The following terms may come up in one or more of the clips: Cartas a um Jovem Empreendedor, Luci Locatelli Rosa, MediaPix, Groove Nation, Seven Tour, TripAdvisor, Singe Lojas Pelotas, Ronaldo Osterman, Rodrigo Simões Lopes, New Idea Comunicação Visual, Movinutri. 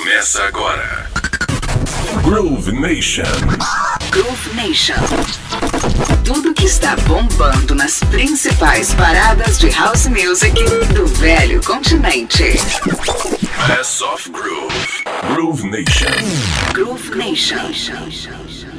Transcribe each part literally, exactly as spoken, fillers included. Começa agora. Groove Nation. Groove Nation. Tudo que está bombando nas principais paradas de house music do velho continente. Best of Groove. Groove Nation. Groove Nation.Saturday.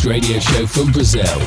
best radio show from Brazil.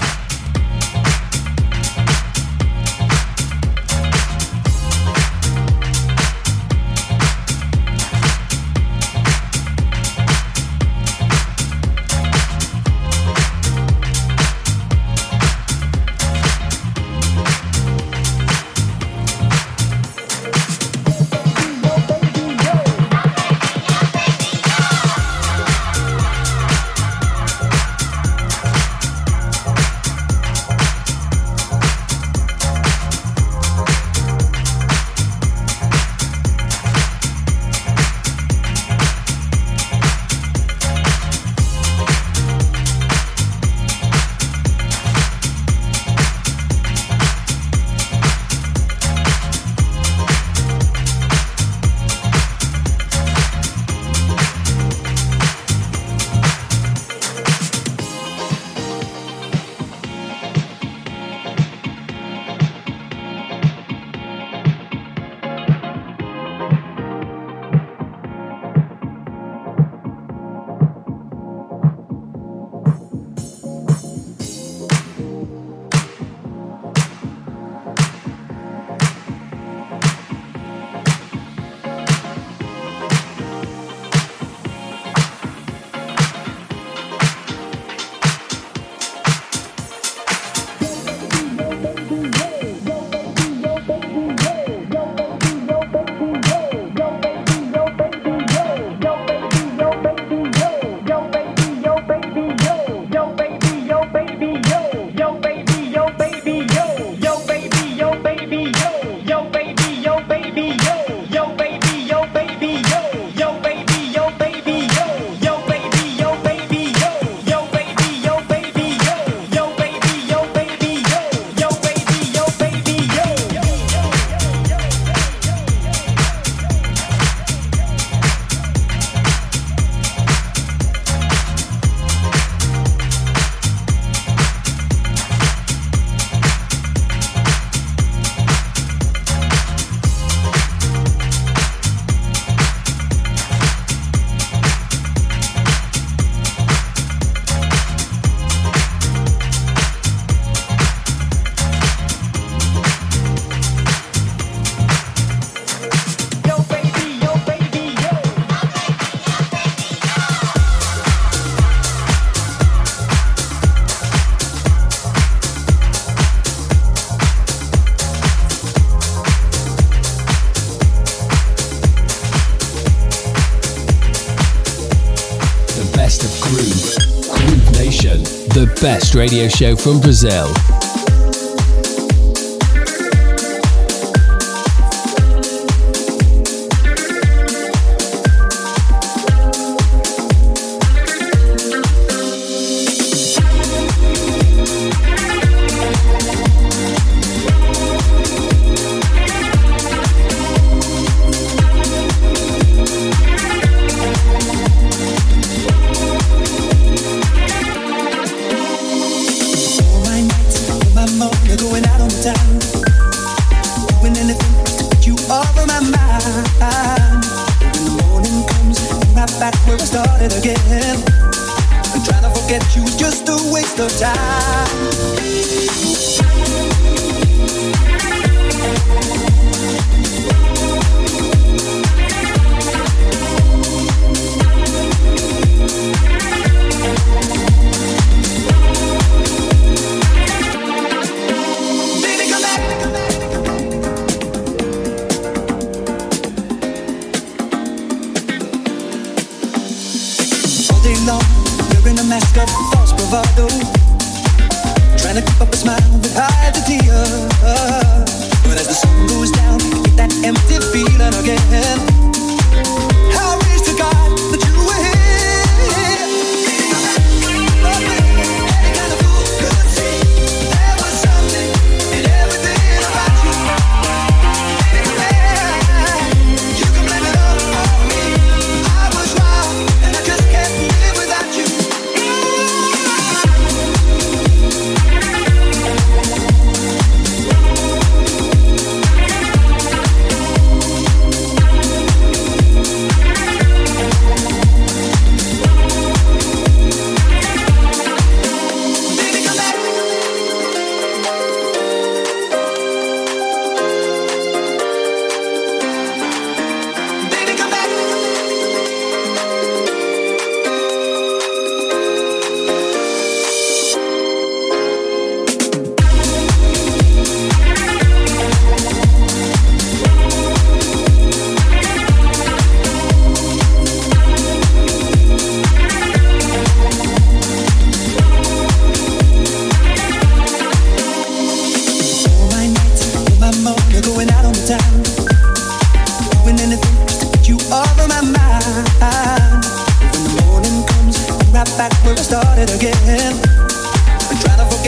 Best radio show from Brazil.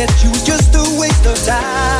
get you is just a waste of time.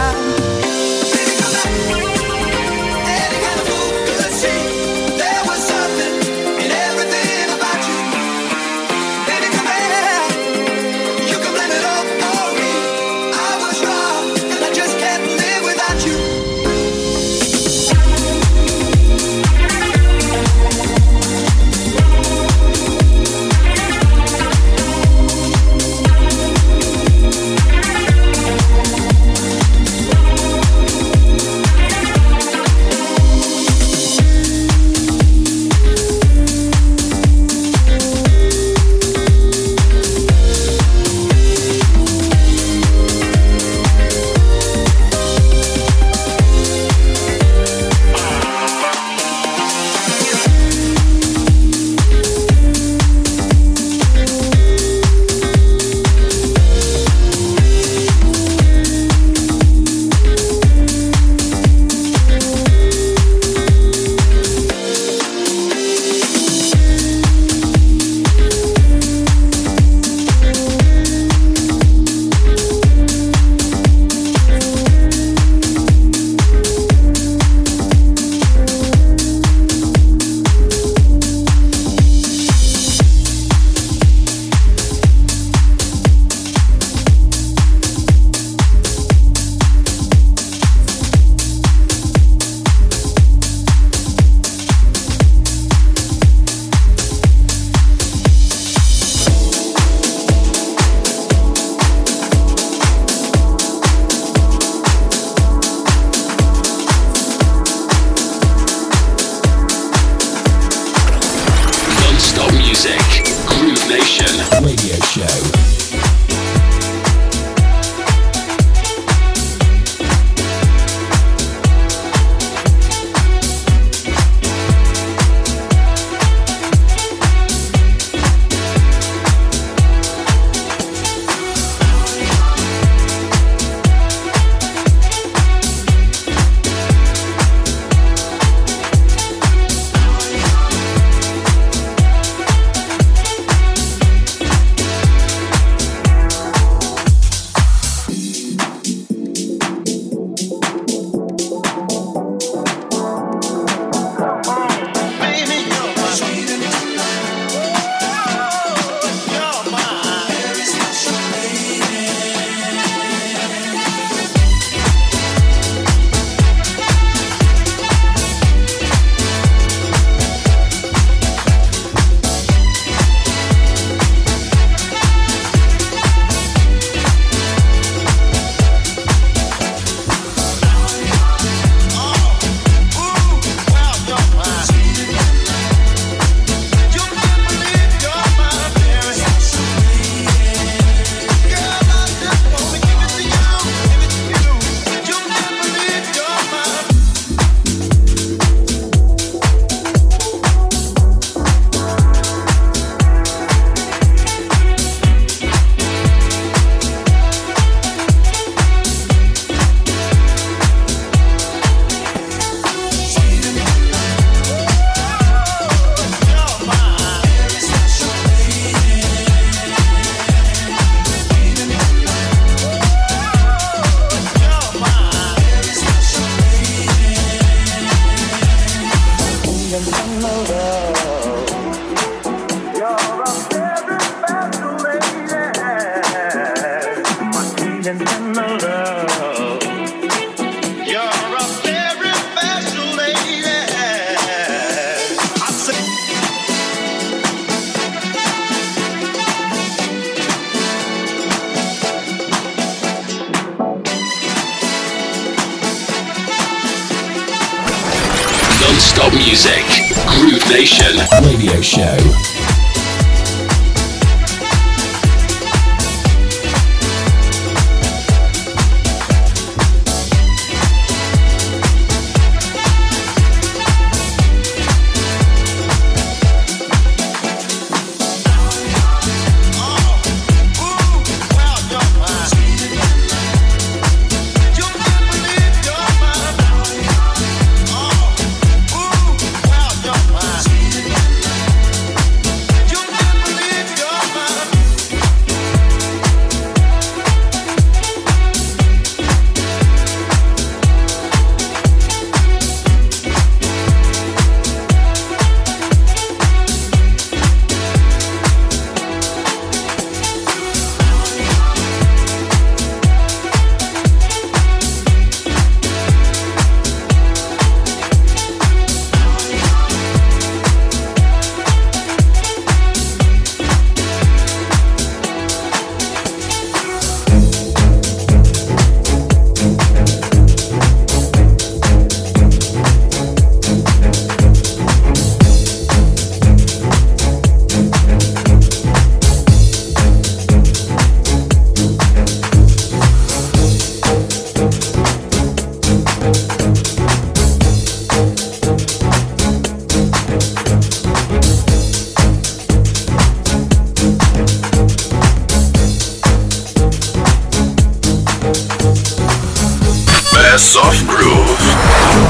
Best of Groove.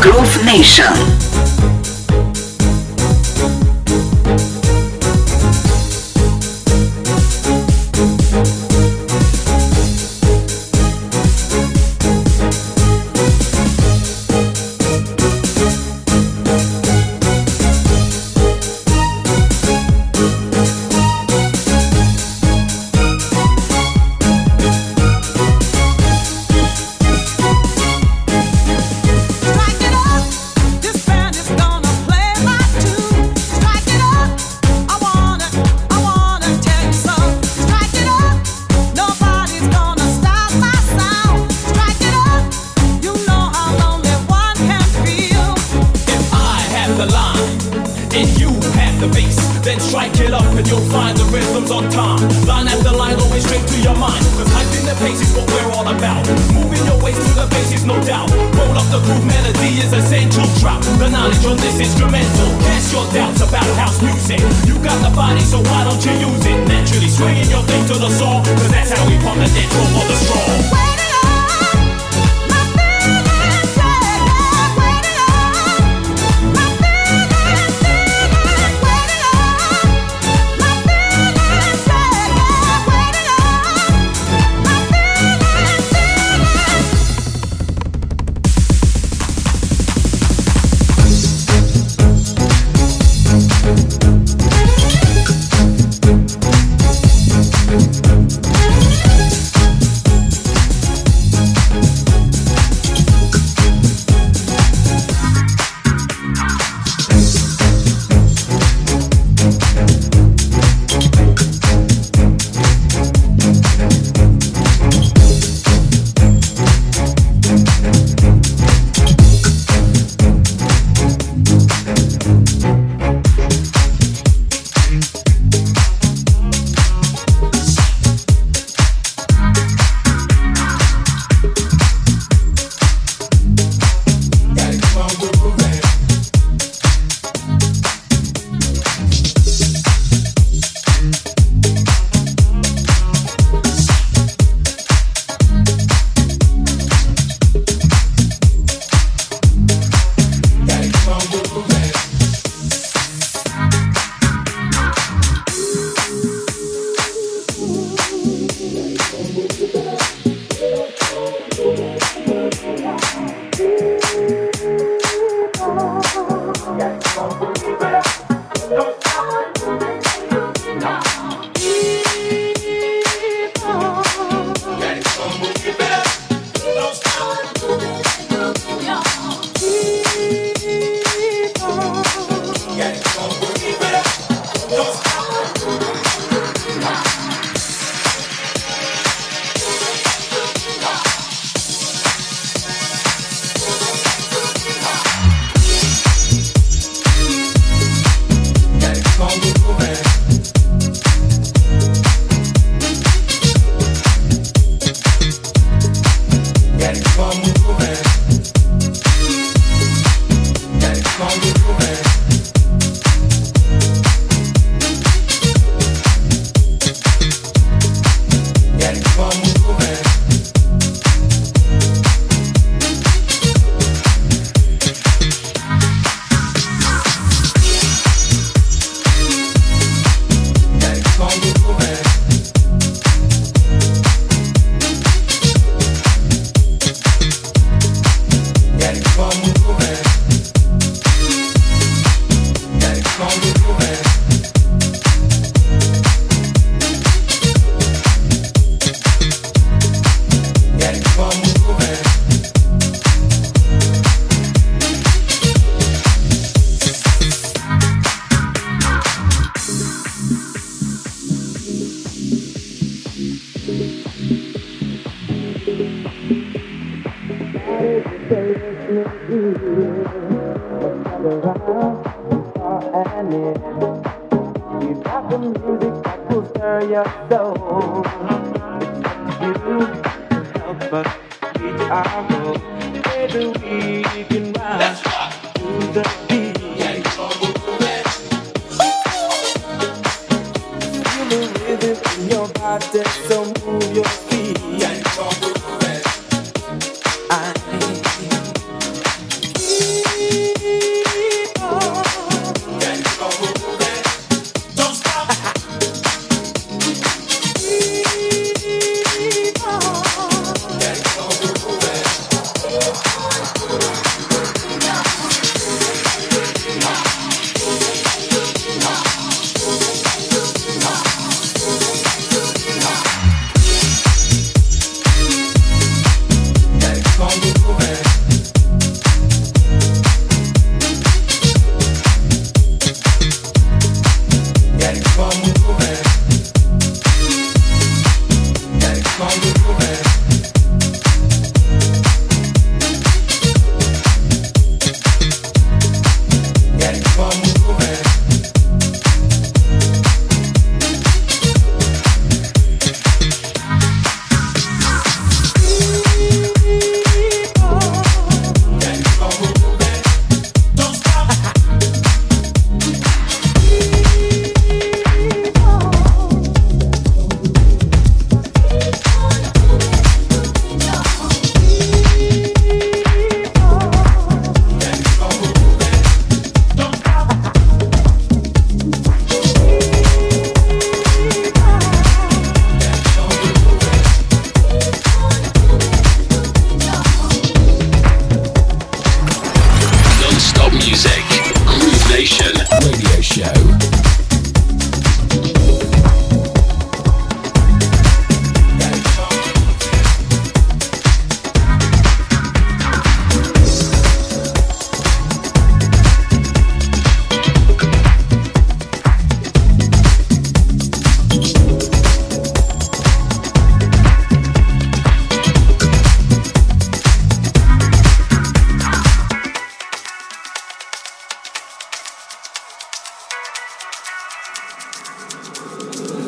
Groove Nation.So move your feet. I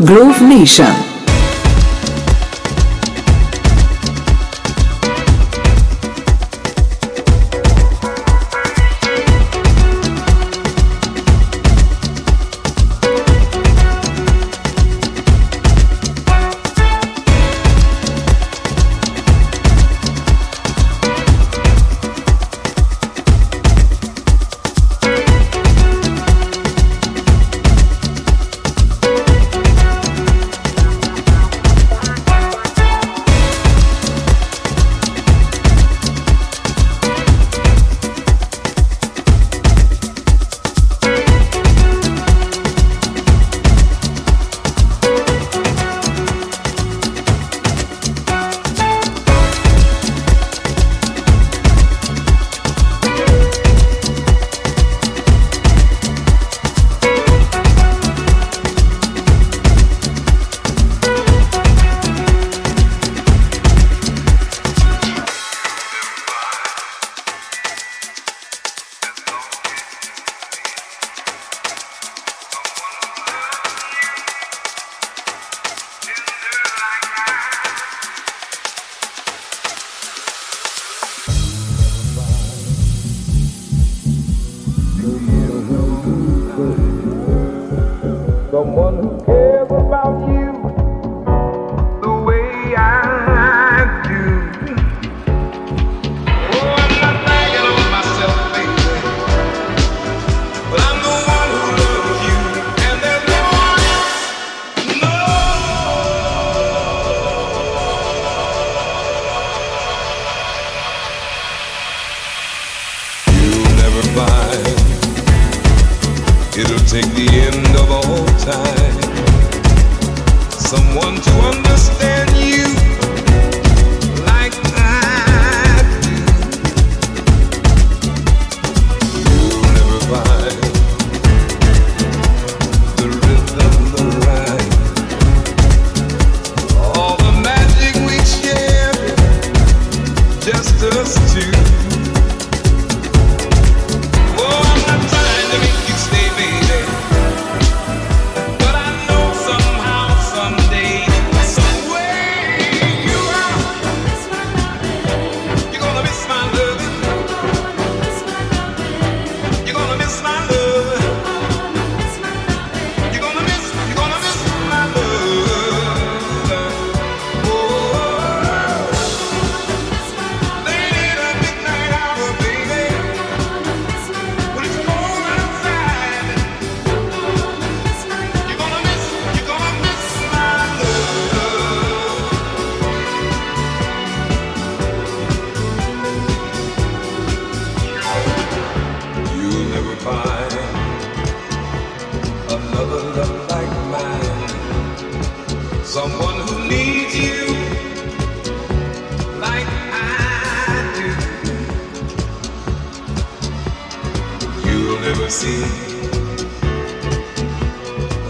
Groove Nation.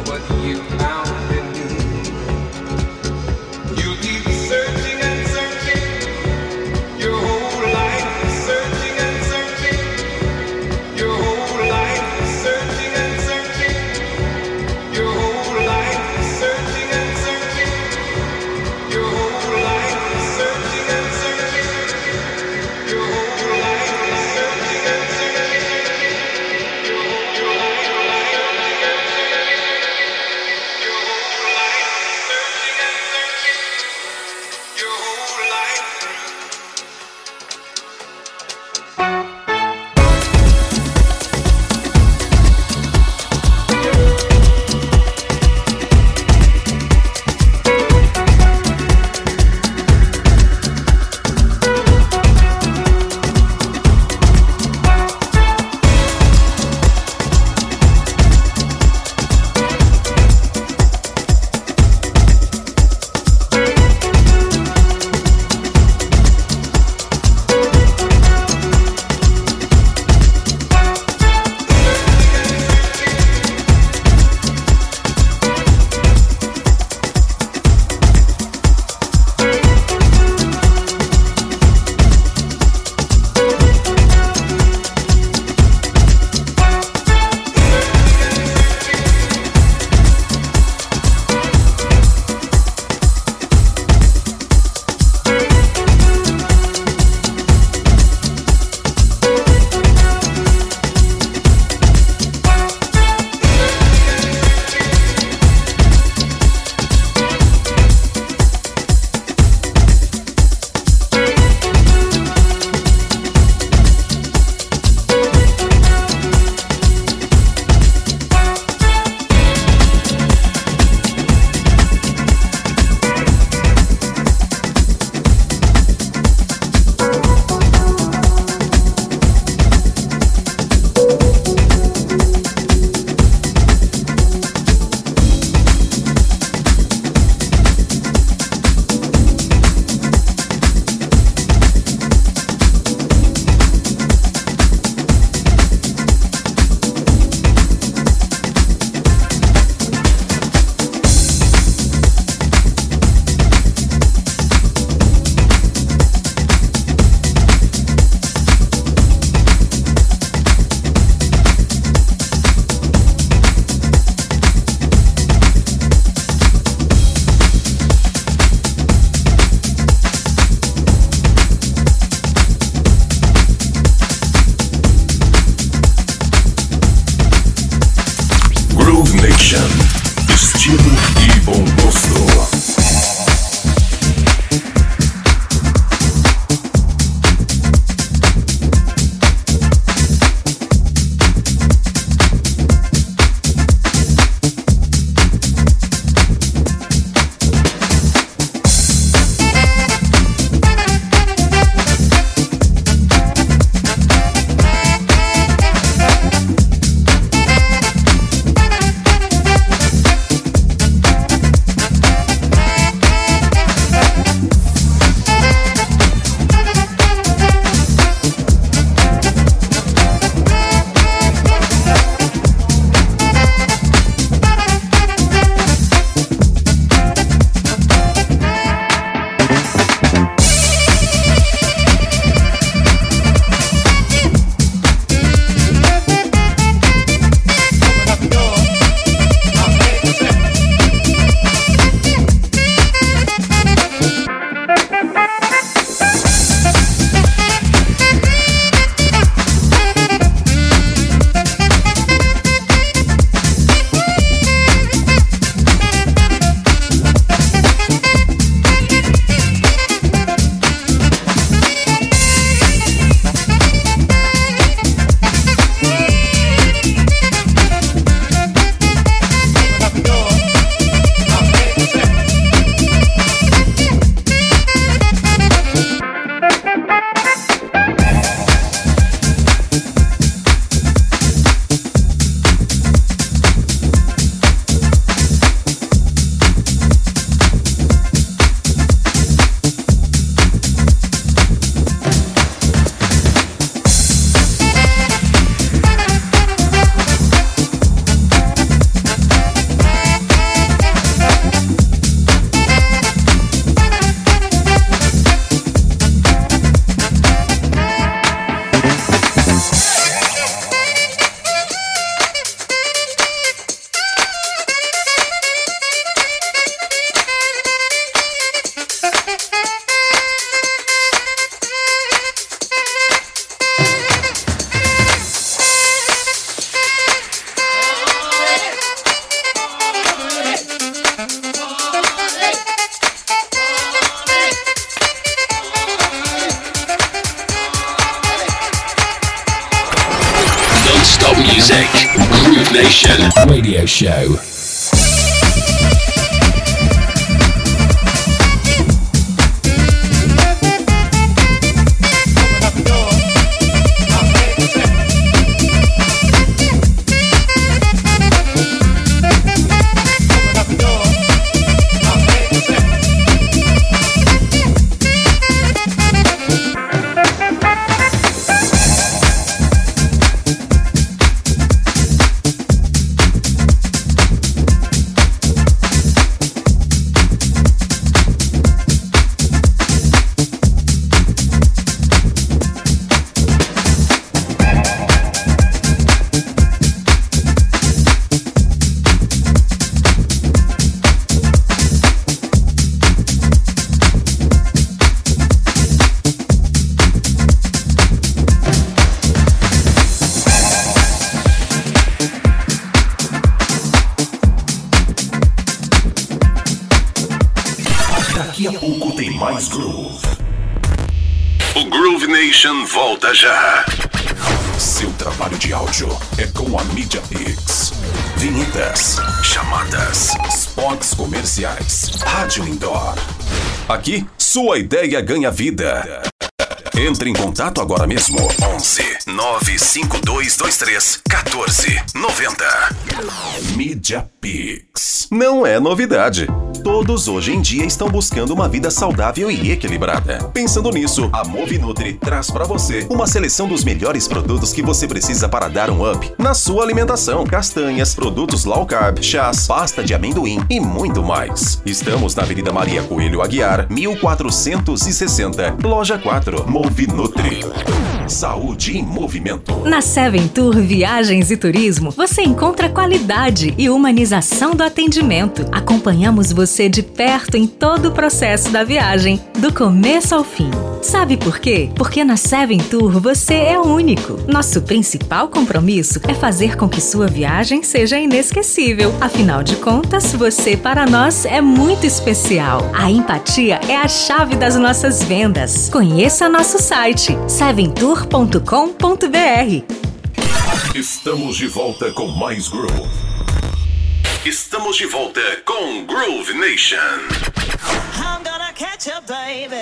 What you found in you, you deserve. Top music, Groove Nation radio show. Volta já! Seu trabalho de áudio é com a MediaPix. Vinhetas, chamadas, spots comerciais, rádio indoor. Aqui, sua ideia ganha vida. Entre em contato agora mesmo. onze, nove cinco dois dois três, um quatro nove zero. MediaPix. Não é novidade. Todos hoje em dia estão buscando uma vida saudável e equilibrada. Pensando nisso, a Movinutri traz para você uma seleção dos melhores produtos que você precisa para dar um up na sua alimentação. Castanhas, produtos low carb, chás, pasta de amendoim e muito mais. Estamos na Avenida Maria Coelho Aguiar, mil quatrocentos e sessenta, Loja quatro, Movinutri. Saúde em movimento. Na Seven Tour Viagens e Turismo, você encontra qualidade e humanização do atendimento. Acompanhamos você de perto em todo o processo da viagem, do começo ao fim. Sabe por quê? Porque na Seven Tour você é único. Nosso principal compromisso é fazer com que sua viagem seja inesquecível. Afinal de contas, você para nós é muito especial. A empatia é a chave das nossas vendas. Conheça nosso site, seven tour ponto com ponto b r. Estamos de volta com mais Groove. Estamos de volta com Groove Nation. I'm gonna catch you, baby.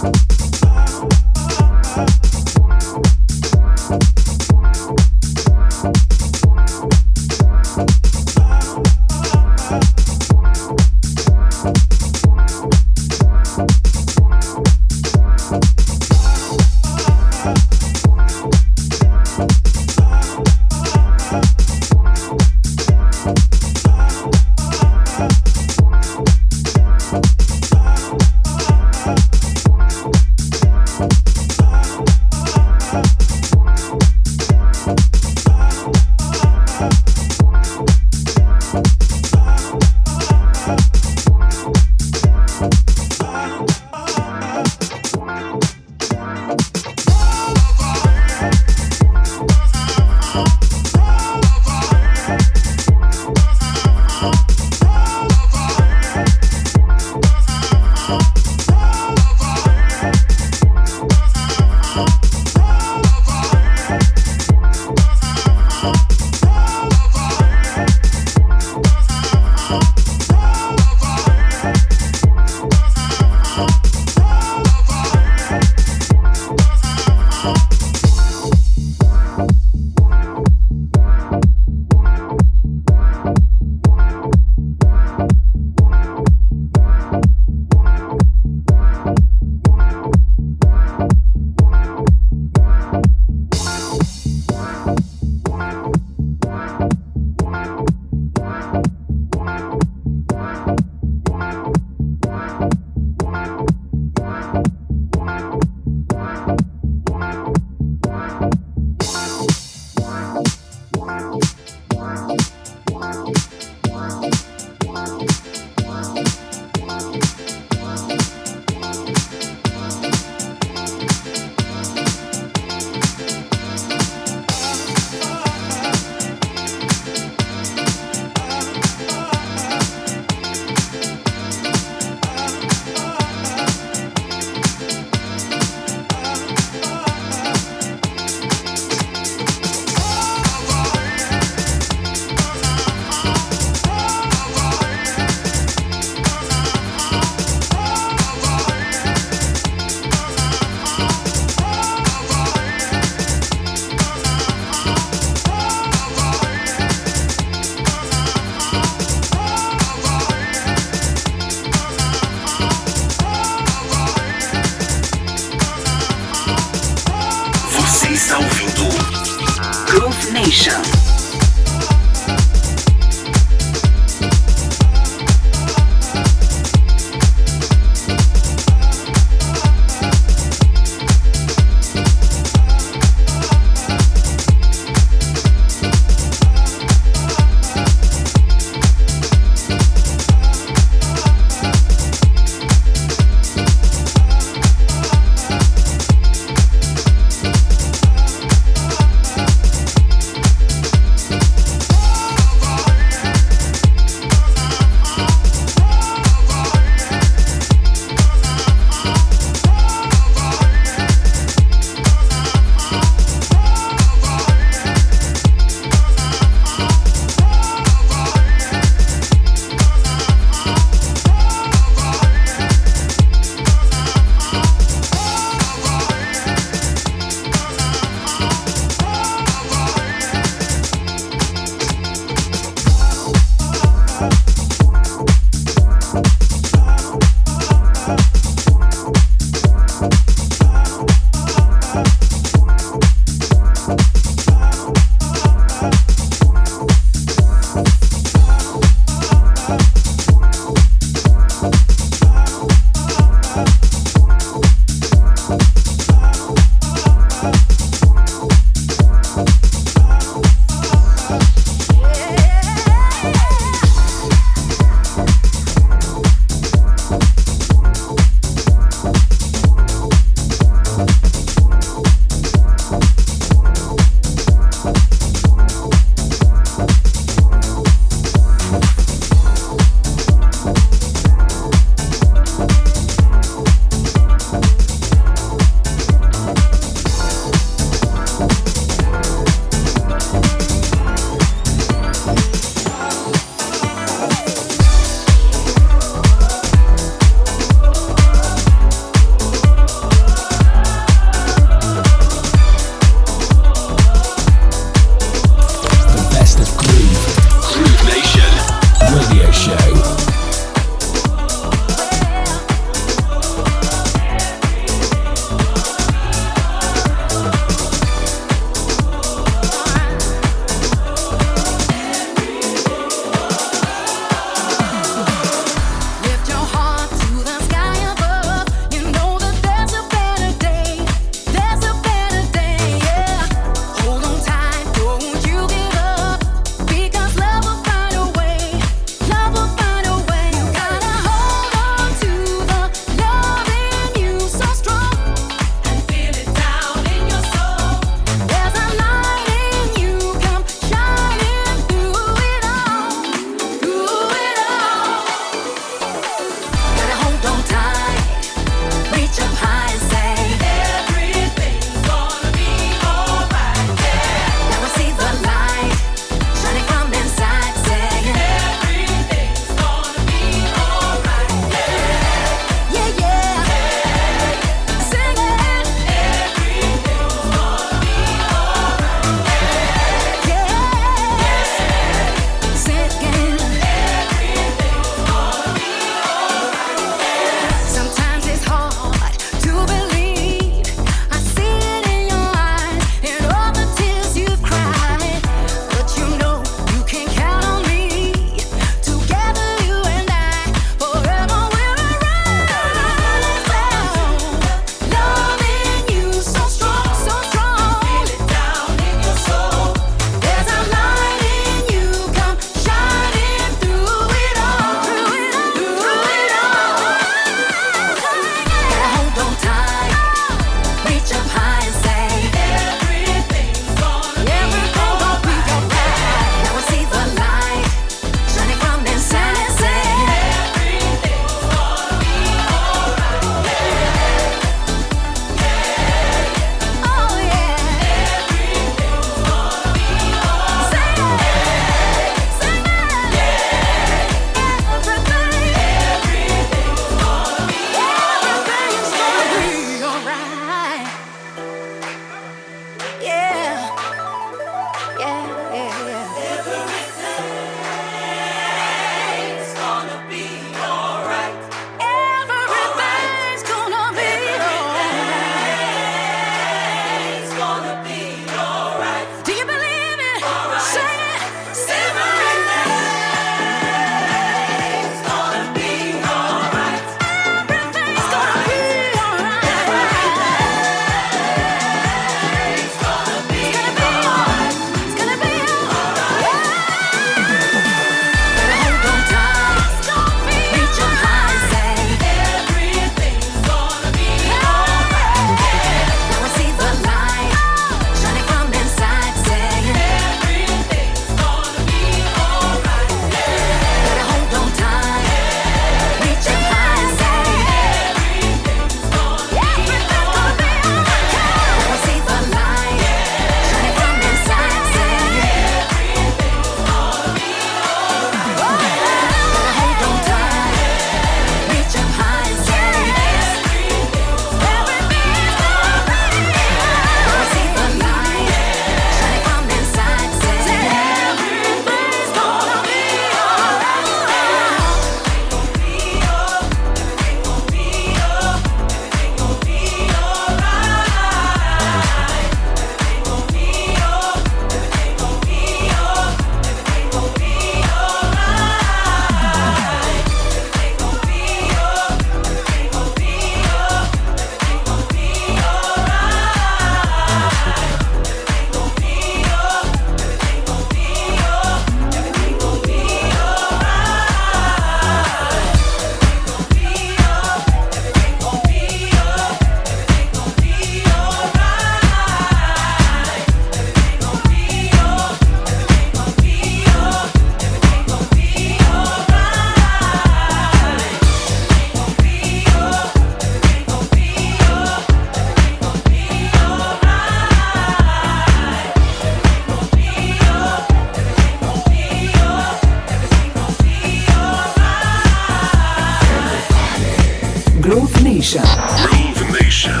Nation. Groove Nation.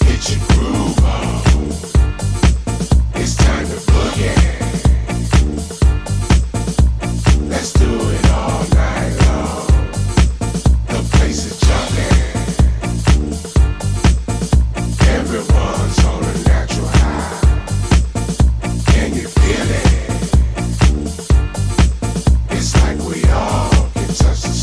Get your groove on. It's time to boogie. Let's do it all night long. The place is jumping. Everyone's on a natural high. Can you feel it? It's like we all can touch the sky.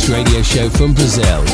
next radio show from Brazil.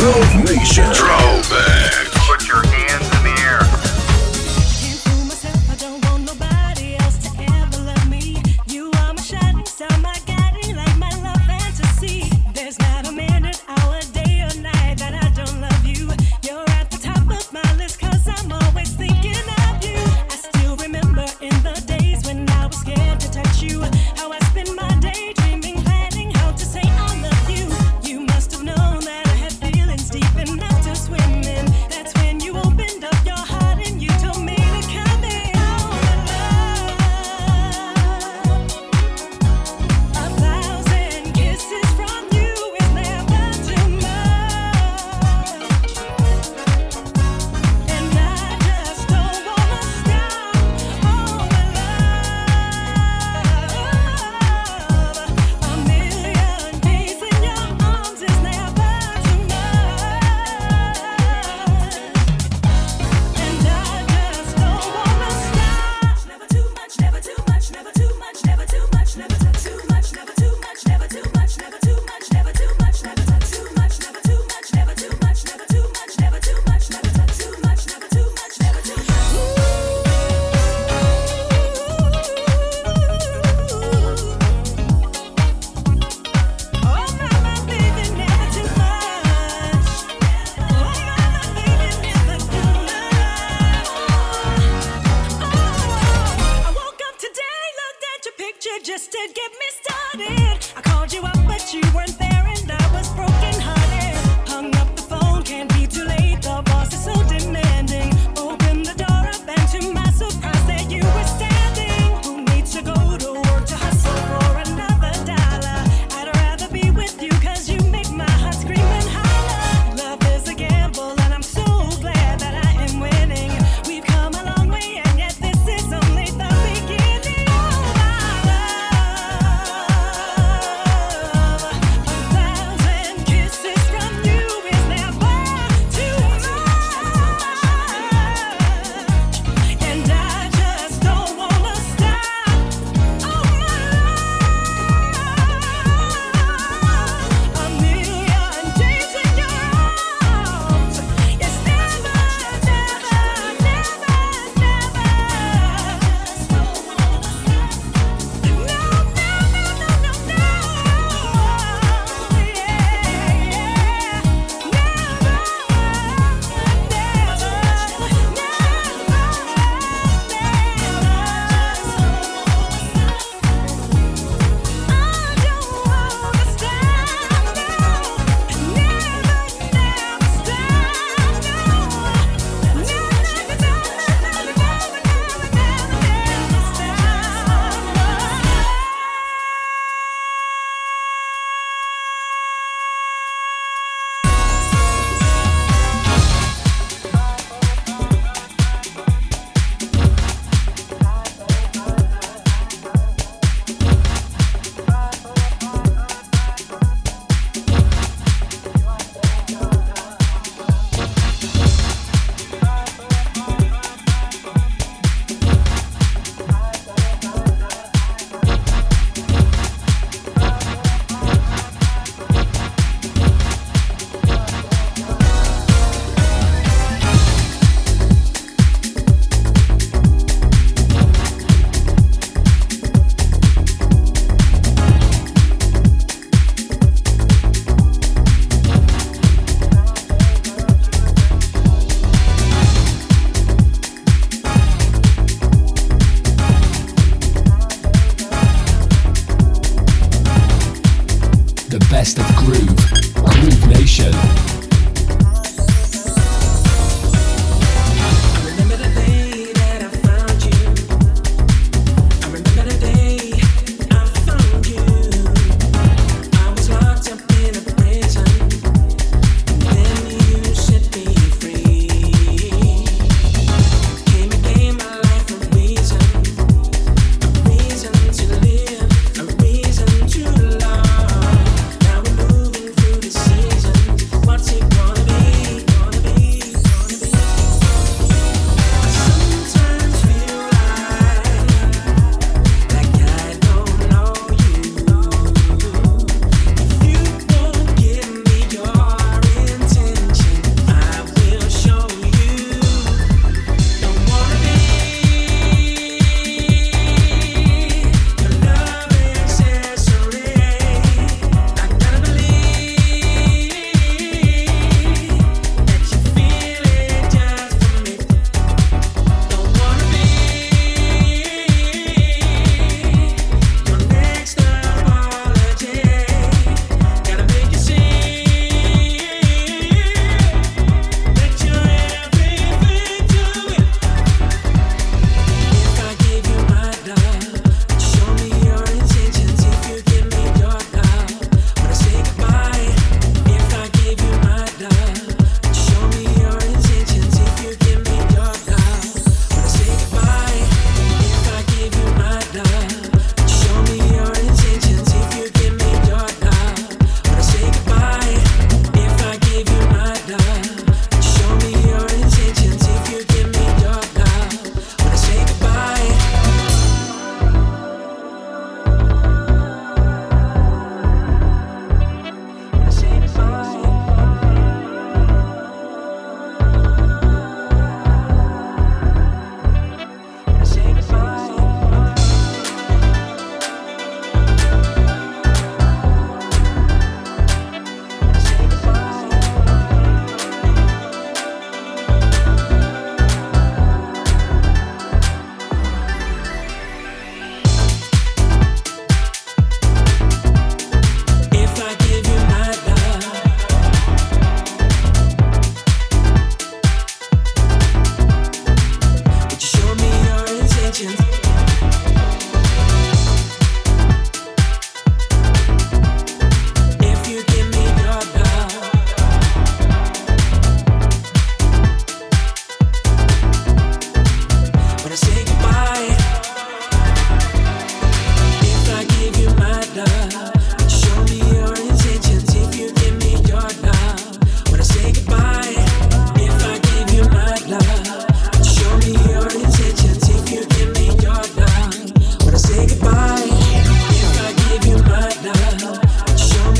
Groove Nation Throwback. Put your hands in the air. Can't fool myself, I don't want nobody else to ever love me. You are my shining star, my guiding light, my love fantasy. There's not a minute, hour, day or night that I don't love you. You're at the top of my list 'cause I'm always thinking of you. I still remember in the days when I was scared to touch you. How I spent my day dreaming, planning how to say I love you. You must have known that.Deep enough to swim in. That's when you opened up your heart and you told me to come in. Oh, love, a thousand kisses from you is never too much. And I just don't wanna stop. Oh, love, a million days in your arms is never too much.Just to get me started, I called you up but you weren't there and I was broken hearted. Hung up the phone, can't be too late, the boss is so demanding. Opened the door up and to my surprise there you were standing. Who needs to go to work to hustle for another dollar? I'd rather be with you 'cause you make my heart scream and holler. Love is a gamble and I'm so glad that I am winning. We've come a long way and yet this is only the beginning. Oh,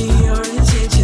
What's it gonna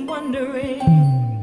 on wondering.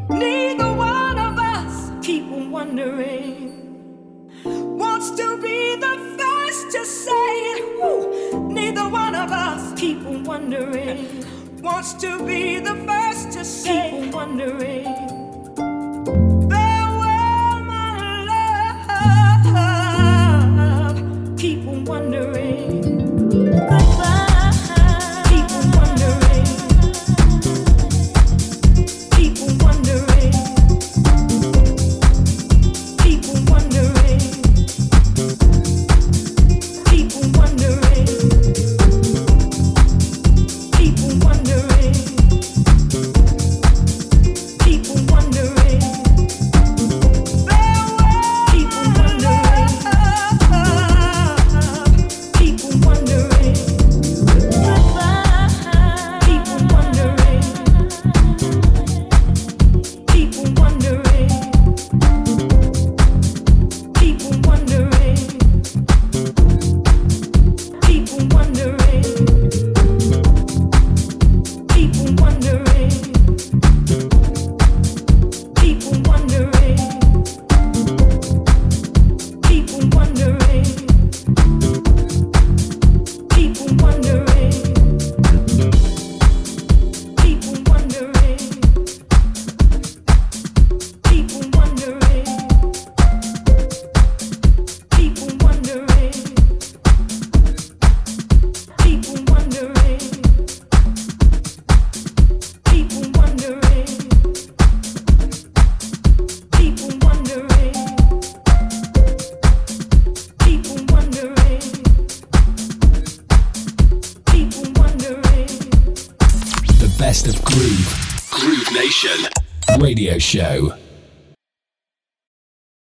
Neither one of us keep on wondering. Wants to be the first to say it. Woo. Neither one of us keep on wondering. Wants to be the first to say it. Keep on wondering.Show.